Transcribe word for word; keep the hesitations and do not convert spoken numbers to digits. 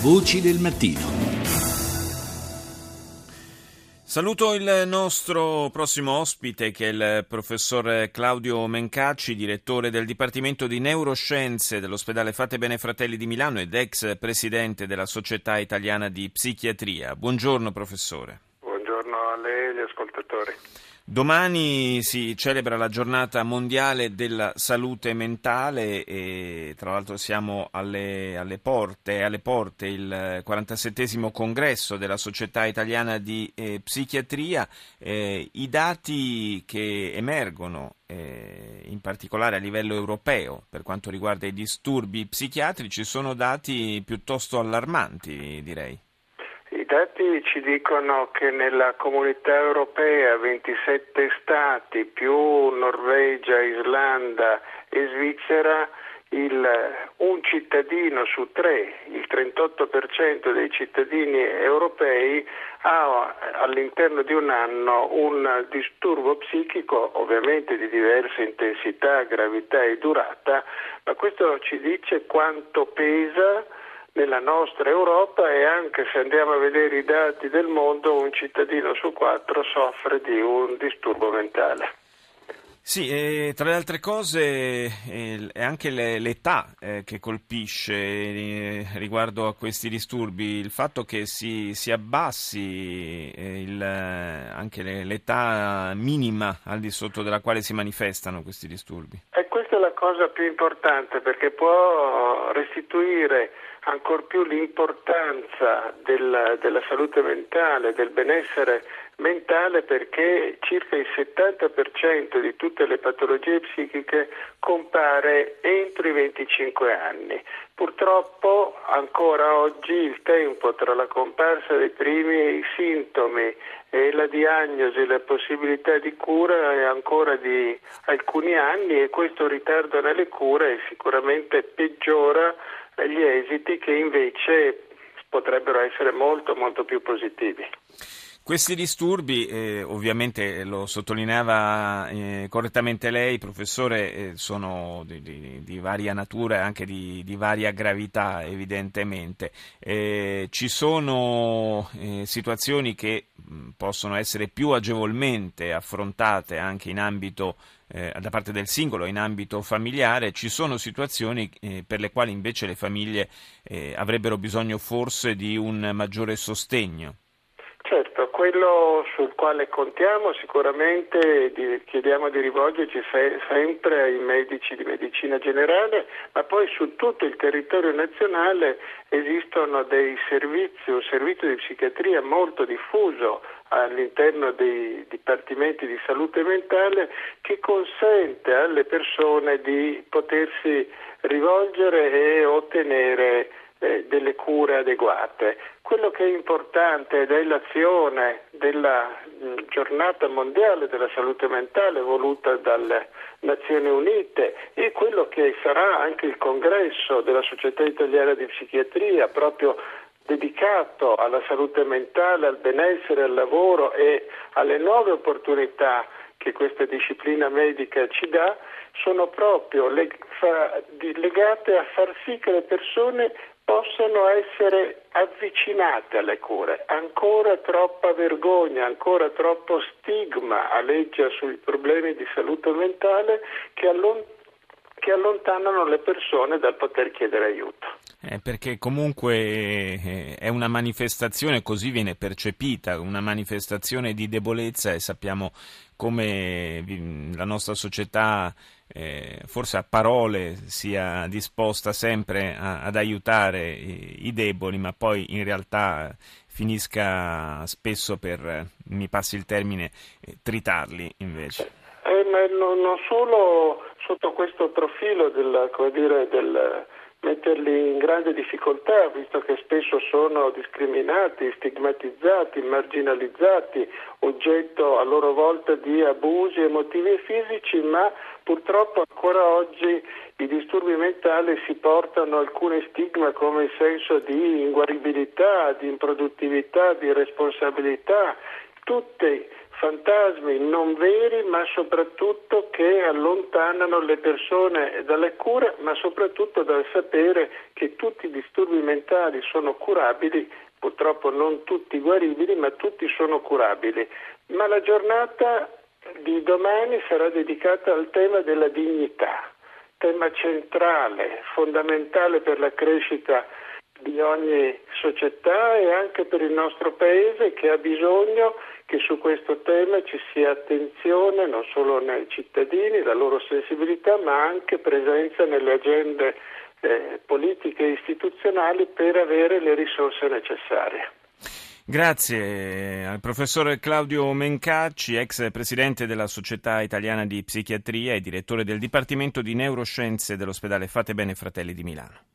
Voci del mattino. Saluto il nostro prossimo ospite che è il professor Claudio Mencacci, direttore del Dipartimento di neuroscienze dell'ospedale Fate Bene Fratelli di Milano ed ex presidente della Società Italiana di Psichiatria. Buongiorno professore. Buongiorno a lei e agli ascoltatori. Domani si celebra la giornata mondiale della salute mentale e tra l'altro siamo alle, alle porte, alle porte il quarantasettesimo congresso della Società Italiana di eh, Psichiatria. Eh, i dati che emergono eh, in particolare a livello europeo per quanto riguarda i disturbi psichiatrici sono dati piuttosto allarmanti, direi. I dati ci dicono che nella comunità europea ventisette stati più Norvegia, Islanda e Svizzera il, un cittadino su tre, il trentotto per cento dei cittadini europei ha all'interno di un anno un disturbo psichico, ovviamente di diverse intensità, gravità e durata, ma questo ci dice quanto pesa nella nostra Europa e anche se andiamo a vedere i dati del mondo, un cittadino su quattro soffre di un disturbo mentale. Sì, e tra le altre cose è anche l'età che colpisce riguardo a questi disturbi, il fatto che si, si abbassi il, anche l'età minima al di sotto della quale si manifestano questi disturbi. E questa è la cosa più importante perché può restituire ancor più l'importanza della, della salute mentale, del benessere mentale, perché circa il settanta per cento di tutte le patologie psichiche compare entro i venticinque anni. Purtroppo ancora oggi il tempo tra la comparsa dei primi sintomi e la diagnosi e la possibilità di cura è ancora di alcuni anni e questo ritardo nelle cure sicuramente peggiora gli esiti che invece potrebbero essere molto molto più positivi. Questi disturbi, eh, ovviamente lo sottolineava eh, correttamente lei, professore, eh, sono di, di, di varia natura e anche di, di varia gravità evidentemente. Eh, ci sono eh, situazioni che mh, possono essere più agevolmente affrontate anche in ambito eh, da parte del singolo, in ambito familiare, ci sono situazioni eh, per le quali invece le famiglie eh, avrebbero bisogno forse di un maggiore sostegno. Certo, quello sul quale contiamo sicuramente di, chiediamo di rivolgerci fe, sempre ai medici di medicina generale, ma poi su tutto il territorio nazionale esistono dei servizi, un servizio di psichiatria molto diffuso all'interno dei dipartimenti di salute mentale che consente alle persone di potersi rivolgere e ottenere eh, delle cure adeguate. Quello che è importante ed è l'azione della giornata mondiale della salute mentale voluta dalle Nazioni Unite e quello che sarà anche il congresso della Società Italiana di Psichiatria proprio dedicato alla salute mentale, al benessere, al lavoro e alle nuove opportunità che questa disciplina medica ci dà, sono proprio leg- fa- legate a far sì che le persone possono essere avvicinate alle cure. Ancora troppa vergogna, ancora troppo stigma aleggia sui problemi di salute mentale che, allon- che allontanano le persone dal poter chiedere aiuto. Eh, perché comunque è una manifestazione, così viene percepita, una manifestazione di debolezza e sappiamo come la nostra società eh, forse a parole sia disposta sempre a, ad aiutare i, i deboli, ma poi in realtà finisca spesso per, mi passi il termine, eh, tritarli invece. Eh, ma non, non solo sotto questo profilo del, come dire, del metterli in grande difficoltà, visto che spesso sono discriminati, stigmatizzati, marginalizzati, oggetto a loro volta di abusi emotivi e fisici, ma purtroppo ancora oggi i disturbi mentali si portano alcuni stigma come il senso di inguaribilità, di improduttività, di responsabilità, tutte fantasmi non veri, ma soprattutto che allontanano le persone dalle cure, ma soprattutto dal sapere che tutti i disturbi mentali sono curabili, purtroppo non tutti guaribili, ma tutti sono curabili. Ma la giornata di domani sarà dedicata al tema della dignità, tema centrale, fondamentale per la crescita di ogni società e anche per il nostro paese, che ha bisogno che su questo tema ci sia attenzione non solo nei cittadini, la loro sensibilità, ma anche presenza nelle agende eh, politiche e istituzionali per avere le risorse necessarie. Grazie al professor Claudio Mencacci, ex presidente della Società Italiana di Psichiatria e direttore del Dipartimento di Neuroscienze dell'ospedale Fate Bene Fratelli di Milano.